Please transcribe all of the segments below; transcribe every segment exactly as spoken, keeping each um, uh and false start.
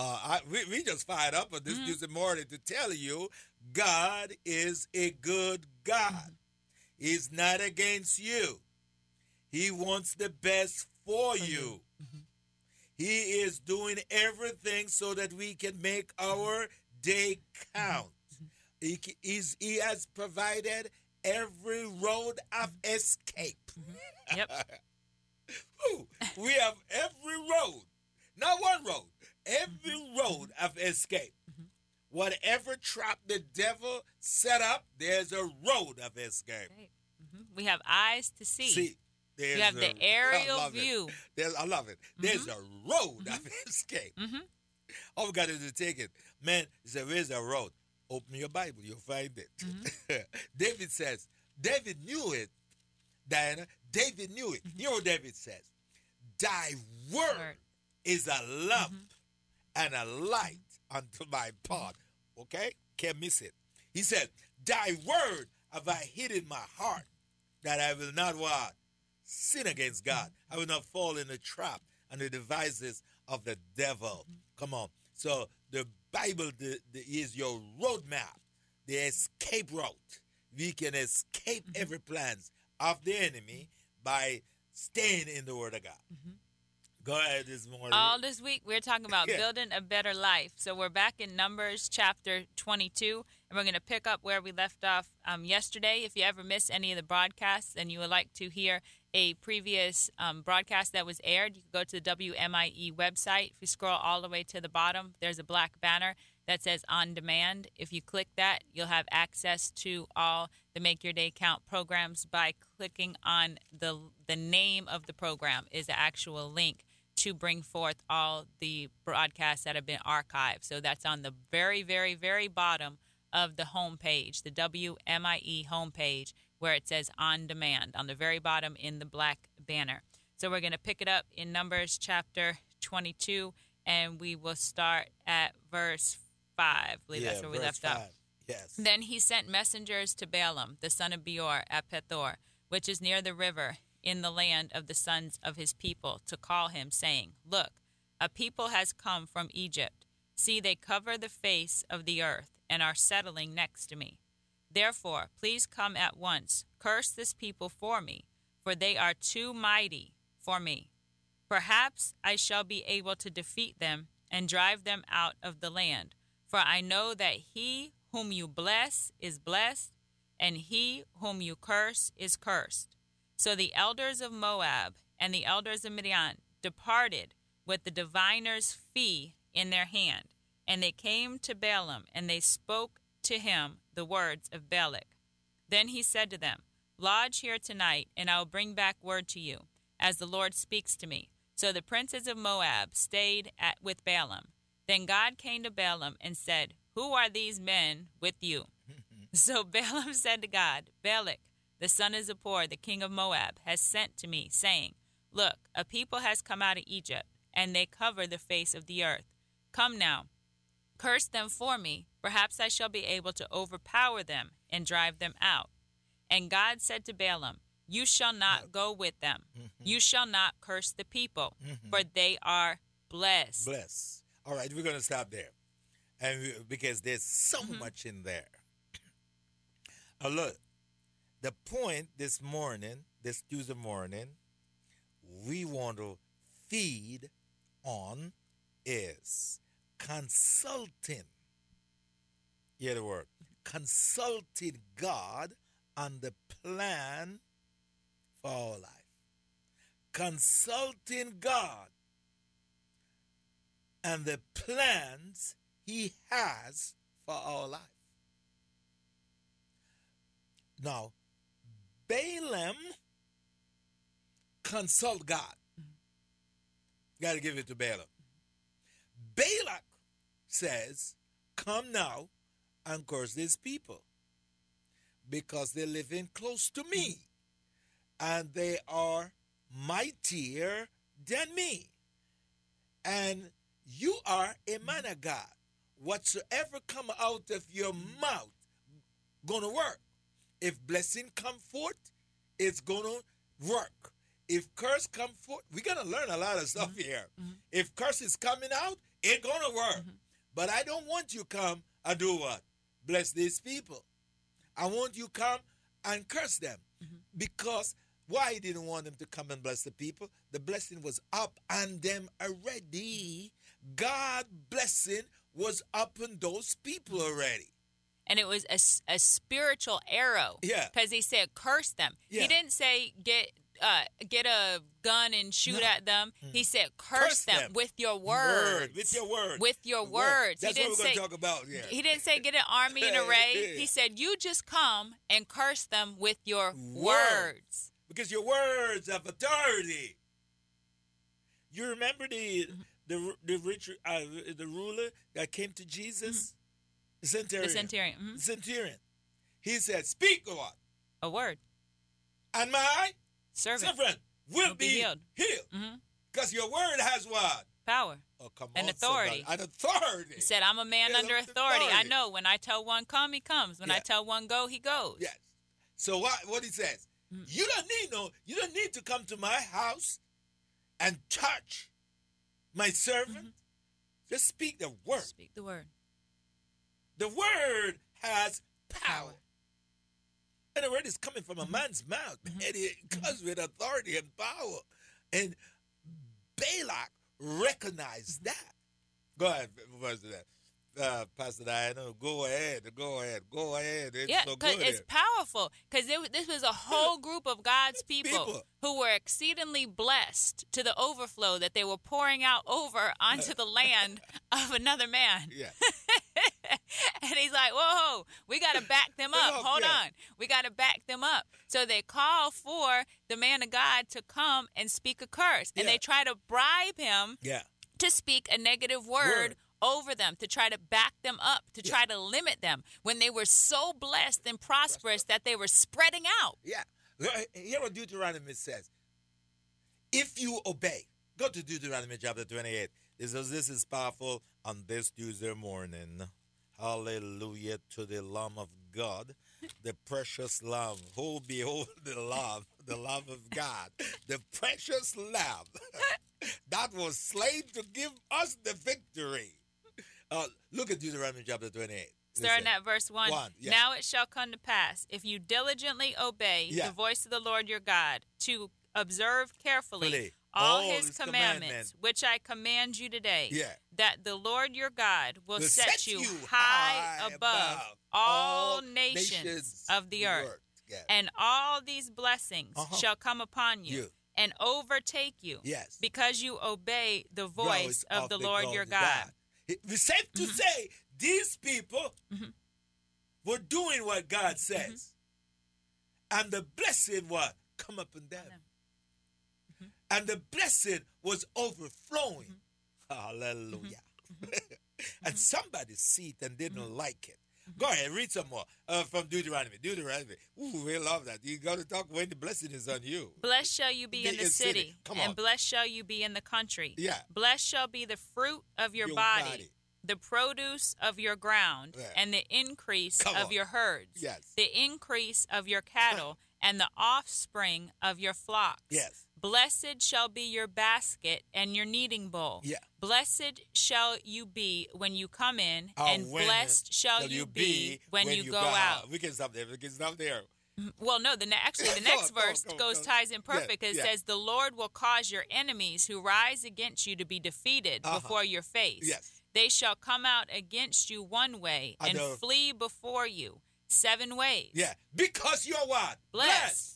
Uh, I, we, we just fired up on this mm-hmm. music morning to tell you God is a good God. Mm-hmm. He's not against you. He wants the best for mm-hmm. you. Mm-hmm. He is doing everything so that we can make our day count. He, he's, he has provided every road of escape. Mm-hmm. Yep. Ooh, we have every road, not one road, every mm-hmm. road of escape. Mm-hmm. Whatever trap the devil set up, there's a road of escape. Right. Mm-hmm. We have eyes to see. See. There's you have a, the aerial view. There's, I love it. Mm-hmm. There's a road mm-hmm. of escape. Mm-hmm. All we got is to take it. Man, there is a road. Open your Bible. You'll find it. Mm-hmm. David says, David knew it, Diana. David knew it. Mm-hmm. You know what David says? Thy word, word. is a lamp mm-hmm. and a light unto my path. Mm-hmm. Okay? Can't miss it. He said, thy word have I hid in my heart that I will not what? Sin against God. I will not fall in the trap and the devices of the devil. Mm-hmm. Come on. So the Bible the, the, is your roadmap, the escape route. We can escape mm-hmm. every plans of the enemy by staying in the Word of God. Mm-hmm. Go ahead this morning. All this week we're talking about yeah. building a better life. So we're back in Numbers chapter twenty-two. And we're going to pick up where we left off um, yesterday. If you ever miss any of the broadcasts and you would like to hear a previous um, broadcast that was aired, you can go to the W M I E website. If you scroll all the way to the bottom, there's a black banner that says On Demand. If you click that, you'll have access to all the Make Your Day Count programs by clicking on the the name of the program is the actual link to bring forth all the broadcasts that have been archived. So that's on the very, very, very bottom of the homepage, the W M I E homepage, where it says On Demand on the very bottom in the black banner. So we're going to pick it up in Numbers chapter twenty-two, and we will start at verse five. I believe yeah, that's where we left five. Off. Yes. Then he sent messengers to Balaam, the son of Beor, at Pethor, which is near the river in the land of the sons of his people, to call him, saying, Look, a people has come from Egypt. See, they cover the face of the earth and are settling next to me. Therefore, please come at once, curse this people for me, for they are too mighty for me. Perhaps I shall be able to defeat them and drive them out of the land, for I know that he whom you bless is blessed, and he whom you curse is cursed. So the elders of Moab and the elders of Midian departed with the diviner's fee in their hand, and they came to Balaam, and they spoke to him the words of Balak. Then he said to them, Lodge here tonight, and I will bring back word to you, as the Lord speaks to me. So the princes of Moab stayed at, with Balaam. Then God came to Balaam and said, Who are these men with you? So Balaam said to God, Balak, the son of Zippor, the king of Moab, has sent to me, saying, Look, a people has come out of Egypt, and they cover the face of the earth. Come now, curse them for me. Perhaps I shall be able to overpower them and drive them out. And God said to Balaam, You shall not go with them. Mm-hmm. You shall not curse the people, mm-hmm. for they are blessed. Blessed. All right, we're going to stop there, and we, because there's so mm-hmm. much in there. Now look, the point this morning, this Tuesday morning, we want to feed on is consulting. Hear the word. Consulted God on the plan for our life. Consulting God and the plans He has for our life. Now, Balaam consult God. Mm-hmm. Got to give it to Balaam. Balak says, Come now and curse these people, because they're living close to me, and they are mightier than me. And you are a man of God. Whatsoever come out of your mouth, gonna work. If blessing come forth, it's gonna work. If curse come forth, we're gonna learn a lot of stuff mm-hmm. here. Mm-hmm. If curse is coming out, It's going to work. Mm-hmm. But I don't want you come and do what? Bless these people. I want you come and curse them. Mm-hmm. Because why he didn't want them to come and bless the people? The blessing was up on them already. God's blessing was up on those people already. And it was a, a spiritual arrow. Yeah. Because he said, curse them. Yeah. He didn't say, get uh, get a gun and shoot no. at them. Mm. He said, curse, curse them, them with your words. Word. With your words. With your words. Word. That's he didn't what we're going to talk about. Yeah. He didn't say, get an army in array. He said, you just come and curse them with your Word. words. Because your words have authority. You remember the mm-hmm. the the rich uh, the ruler that came to Jesus? Mm-hmm. The centurion. The centurion. Mm-hmm. The centurion. He said, speak a what? A word. And my servant, servant will, will be, be healed. Because mm-hmm. your word has what? Power. Oh, come on, an authority. Somebody. An authority. He said, I'm a man yes, under authority. authority. I know. When I tell one come, he comes. When yeah. I tell one go, he goes. Yes. So what, what he says, mm-hmm. you don't need no, you don't need to come to my house and touch my servant. Mm-hmm. Just speak the word. Speak the word. The word has power. And the word is coming from a mm-hmm. man's mouth. Mm-hmm. And it comes with authority and power. And Balak recognized that. Go ahead, Pastor Diana. Uh, Pastor Diana, go ahead, go ahead, go ahead. It's yeah, so good. It's powerful. Because this was a whole group of God's people, people who were exceedingly blessed to the overflow that they were pouring out over onto the land of another man. Yeah. And he's like, whoa, we got to back them up. Up Hold yeah. on. We got to back them up. So they call for the man of God to come and speak a curse. And yeah. they try to bribe him yeah. to speak a negative word, word over them, to try to back them up, to yeah. try to limit them when they were so blessed and prosperous that they were spreading out. Yeah. Here what Deuteronomy says. If you obey, go to Deuteronomy chapter twenty-eight. This is, this is powerful on this Tuesday morning. Hallelujah to the Lamb of God, the precious Lamb. Oh, behold the Lamb, the Lamb of God, the precious Lamb that was slain to give us the victory. Uh, look at Deuteronomy chapter twenty-eight. Starting at verse one. one yeah. Now it shall come to pass, if you diligently obey yeah. the voice of the Lord your God, to observe carefully Fully. all, all his, his commandments, commandments, which I command you today, yeah. that the Lord your God will, will set, set you high, high above, above all, all nations, nations of the earth. earth. Yeah. And all these blessings uh-huh. shall come upon you, you and overtake you, yes. because you obey the voice of, of the, the Lord, Lord your God. God. It's safe to mm-hmm. say these people mm-hmm. were doing what God says, mm-hmm. and the blessing what? Come upon them. Yeah. And the blessing was overflowing. Mm-hmm. Hallelujah. Mm-hmm. And mm-hmm. somebody see it and didn't mm-hmm. like it. Mm-hmm. Go ahead, read some more uh, from Deuteronomy. Deuteronomy. Ooh, we love that. You got to talk when the blessing is on you. Blessed shall you be, be in the city, city. Come on. And blessed shall you be in the country. Yeah. Blessed shall be the fruit of your, your body, body, the produce of your ground, yeah. and the increase Come of on. your herds, yes. the increase of your cattle, and the offspring of your flocks. Yes. Blessed shall be your basket and your kneading bowl. Yeah. Blessed shall you be when you come in, Our and blessed shall you be when, when you, you go, go out. out. We can stop there. We can stop there. Well, no, the actually the next on, verse go on, go on, goes go ties in perfect. Yeah, it yeah. says, the Lord will cause your enemies who rise against you to be defeated uh-huh. before your face. Yes. They shall come out against you one way and flee before you seven ways. Yeah, because you're what? Blessed. Blessed.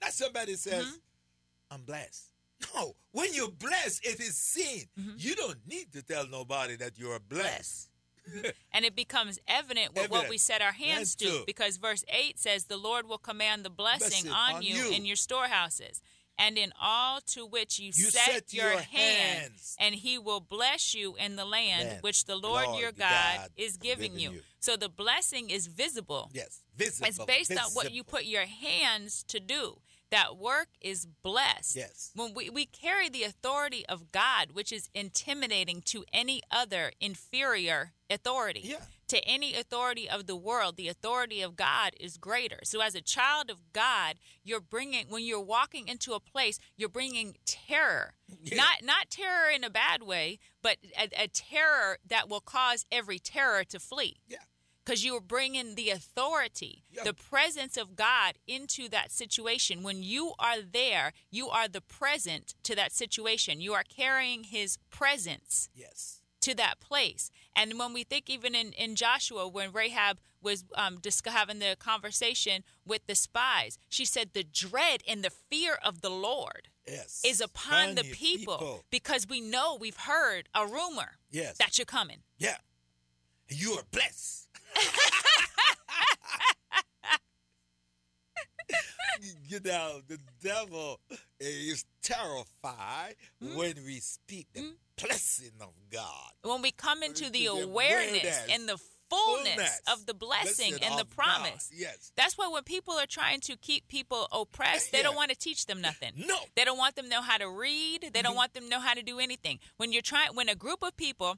Not somebody says, mm-hmm. I'm blessed. No, when you're blessed, it is seen. Mm-hmm. You don't need to tell nobody that you are blessed. blessed. And it becomes evident with evident. what we set our hands to, to, because verse eight says, the Lord will command the blessing, blessing on, on you, you in your storehouses and in all to which you, you set, set your, your hands, hands, and he will bless you in the land Man. which the Lord, Lord your God, God is giving, giving you. you. So the blessing is visible. Yes, visible. It's based visible. on what you put your hands to do. That work is blessed. Yes. When we, we carry the authority of God, which is intimidating to any other inferior authority. Yeah. to any authority of the world, the authority of God is greater. So as a child of God, you're bringing, when you're walking into a place, you're bringing terror, yeah. not not terror in a bad way, but a, a terror that will cause every terror to flee. Yeah. Because you are bringing the authority, yep. the presence of God into that situation. When you are there, you are the present to that situation. You are carrying his presence yes. to that place. And when we think even in, in Joshua, when Rahab was um, dis- having the conversation with the spies, she said the dread and the fear of the Lord yes. is upon the people, people because we know we've heard a rumor yes. that you're coming. Yeah. You are blessed. You know, the devil is terrified mm-hmm. when we speak the mm-hmm. blessing of God. When we come into we the awareness, awareness and the fullness, fullness of the blessing, blessing and the promise. Yes. That's why when people are trying to keep people oppressed, they yeah. don't want to teach them nothing. No. They don't want them to know how to read. They mm-hmm. don't want them to know how to do anything. When you're trying, when a group of people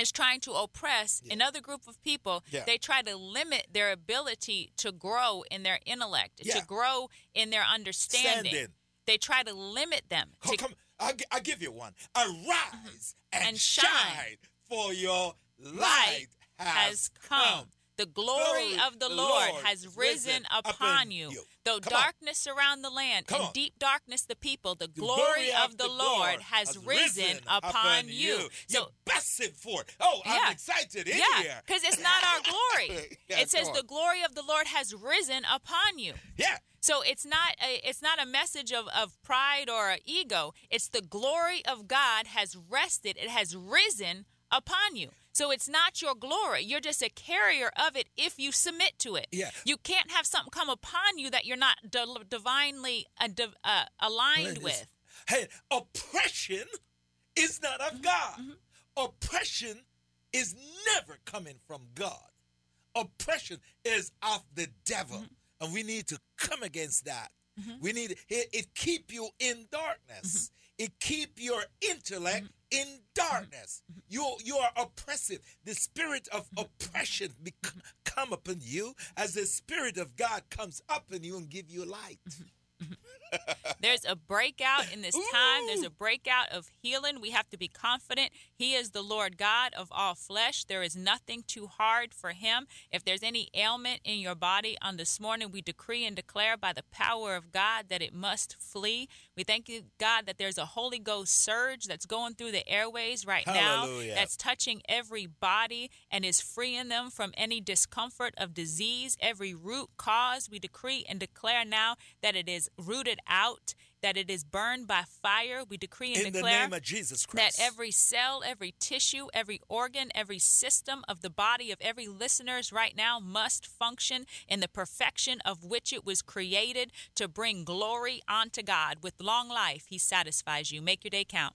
is trying to oppress yeah. another group of people, yeah. they try to limit their ability to grow in their intellect, yeah. to grow in their understanding. Standing. They try to limit them. Oh, to... Come, I'll, I'll give you one. Arise and, and shine, shine, for your light has, has come. come. The glory, glory of the, the Lord, Lord has risen, risen upon you. you. Though come darkness surround the land, come and on. deep darkness the people, the, the glory of the, the Lord has risen, risen upon you. you. So, You're blessed for it. Oh, yeah. I'm excited in yeah, here. Because it's not our glory. yeah, it says on. the glory of the Lord has risen upon you. Yeah. So it's not a, it's not a message of, of pride or ego. It's the glory of God has rested. It has risen upon you. So it's not your glory. You're just a carrier of it if you submit to it. Yeah. You can't have something come upon you that you're not d- divinely uh, d- uh, aligned with. Hey, oppression is not of mm-hmm. God. Mm-hmm. Oppression is never coming from God. Oppression is of the devil. Mm-hmm. And we need to come against that. Mm-hmm. We need it, it keep you in darkness. Mm-hmm. It keep your intellect mm-hmm. in darkness. Mm-hmm. You you are oppressive. The spirit of mm-hmm. oppression become, come upon you as the spirit of God comes up in you and give you light. Mm-hmm. There's a breakout in this time. There's a breakout of healing. We have to be confident. He is the Lord God of all flesh. There is nothing too hard for him. If there's any ailment in your body on this morning, we decree and declare by the power of God that it must flee. We thank you, God, that there's a Holy Ghost surge that's going through the airways right Hallelujah. now, that's touching every body and is freeing them from any discomfort of disease, every root cause. We decree and declare now that it is rooted out, that it is burned by fire. We decree and in declare the name of Jesus Christ that every cell, every tissue, every organ, every system of the body of every listeners right now must function in the perfection of which it was created to bring glory unto God. With long life, he satisfies you. Make your day count.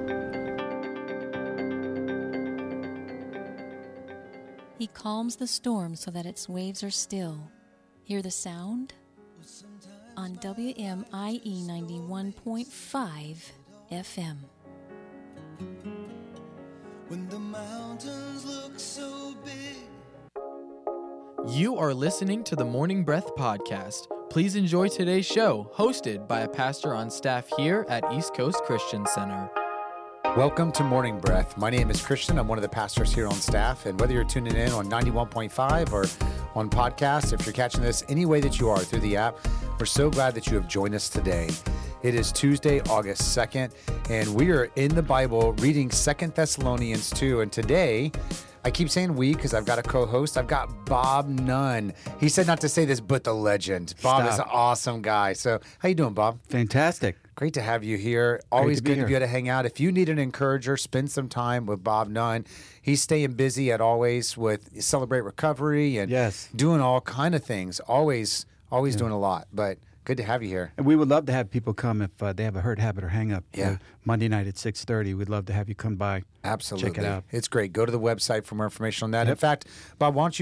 He calms the storm so that its waves are still. Hear the sound? On W M I E ninety-one point five F M. When the mountains look so big. You are listening to the Morning Breath Podcast. Please enjoy today's show, hosted by a pastor on staff here at East Coast Christian Center. Welcome to Morning Breath. My name is Christian. I'm one of the pastors here on staff. And whether you're tuning in on ninety-one point five or on podcasts, if you're catching this any way that you are through the app, we're so glad that you have joined us today. It is Tuesday, August second, and we are in the Bible reading Second Thessalonians two. And today I keep saying we because I've got a co-host. I've got Bob Nunn. He said not to say this, but the legend. Bob Stop. is an awesome guy. So how you doing, Bob? Fantastic. Great to have you here. Always good to be able to hang out. If you need an encourager, spend some time with Bob Nunn. He's staying busy, as always, with Celebrate Recovery and yes. doing all kind of things. Always, always yeah. doing a lot. But good to have you here. And we would love to have people come if uh, they have a hurt, habit, or hang-up. Yeah. Monday night at six thirty. We'd love to have you come by. Absolutely. Check it out. It's great. Go to the website for more information on that. Yep. In fact, Bob, why don't you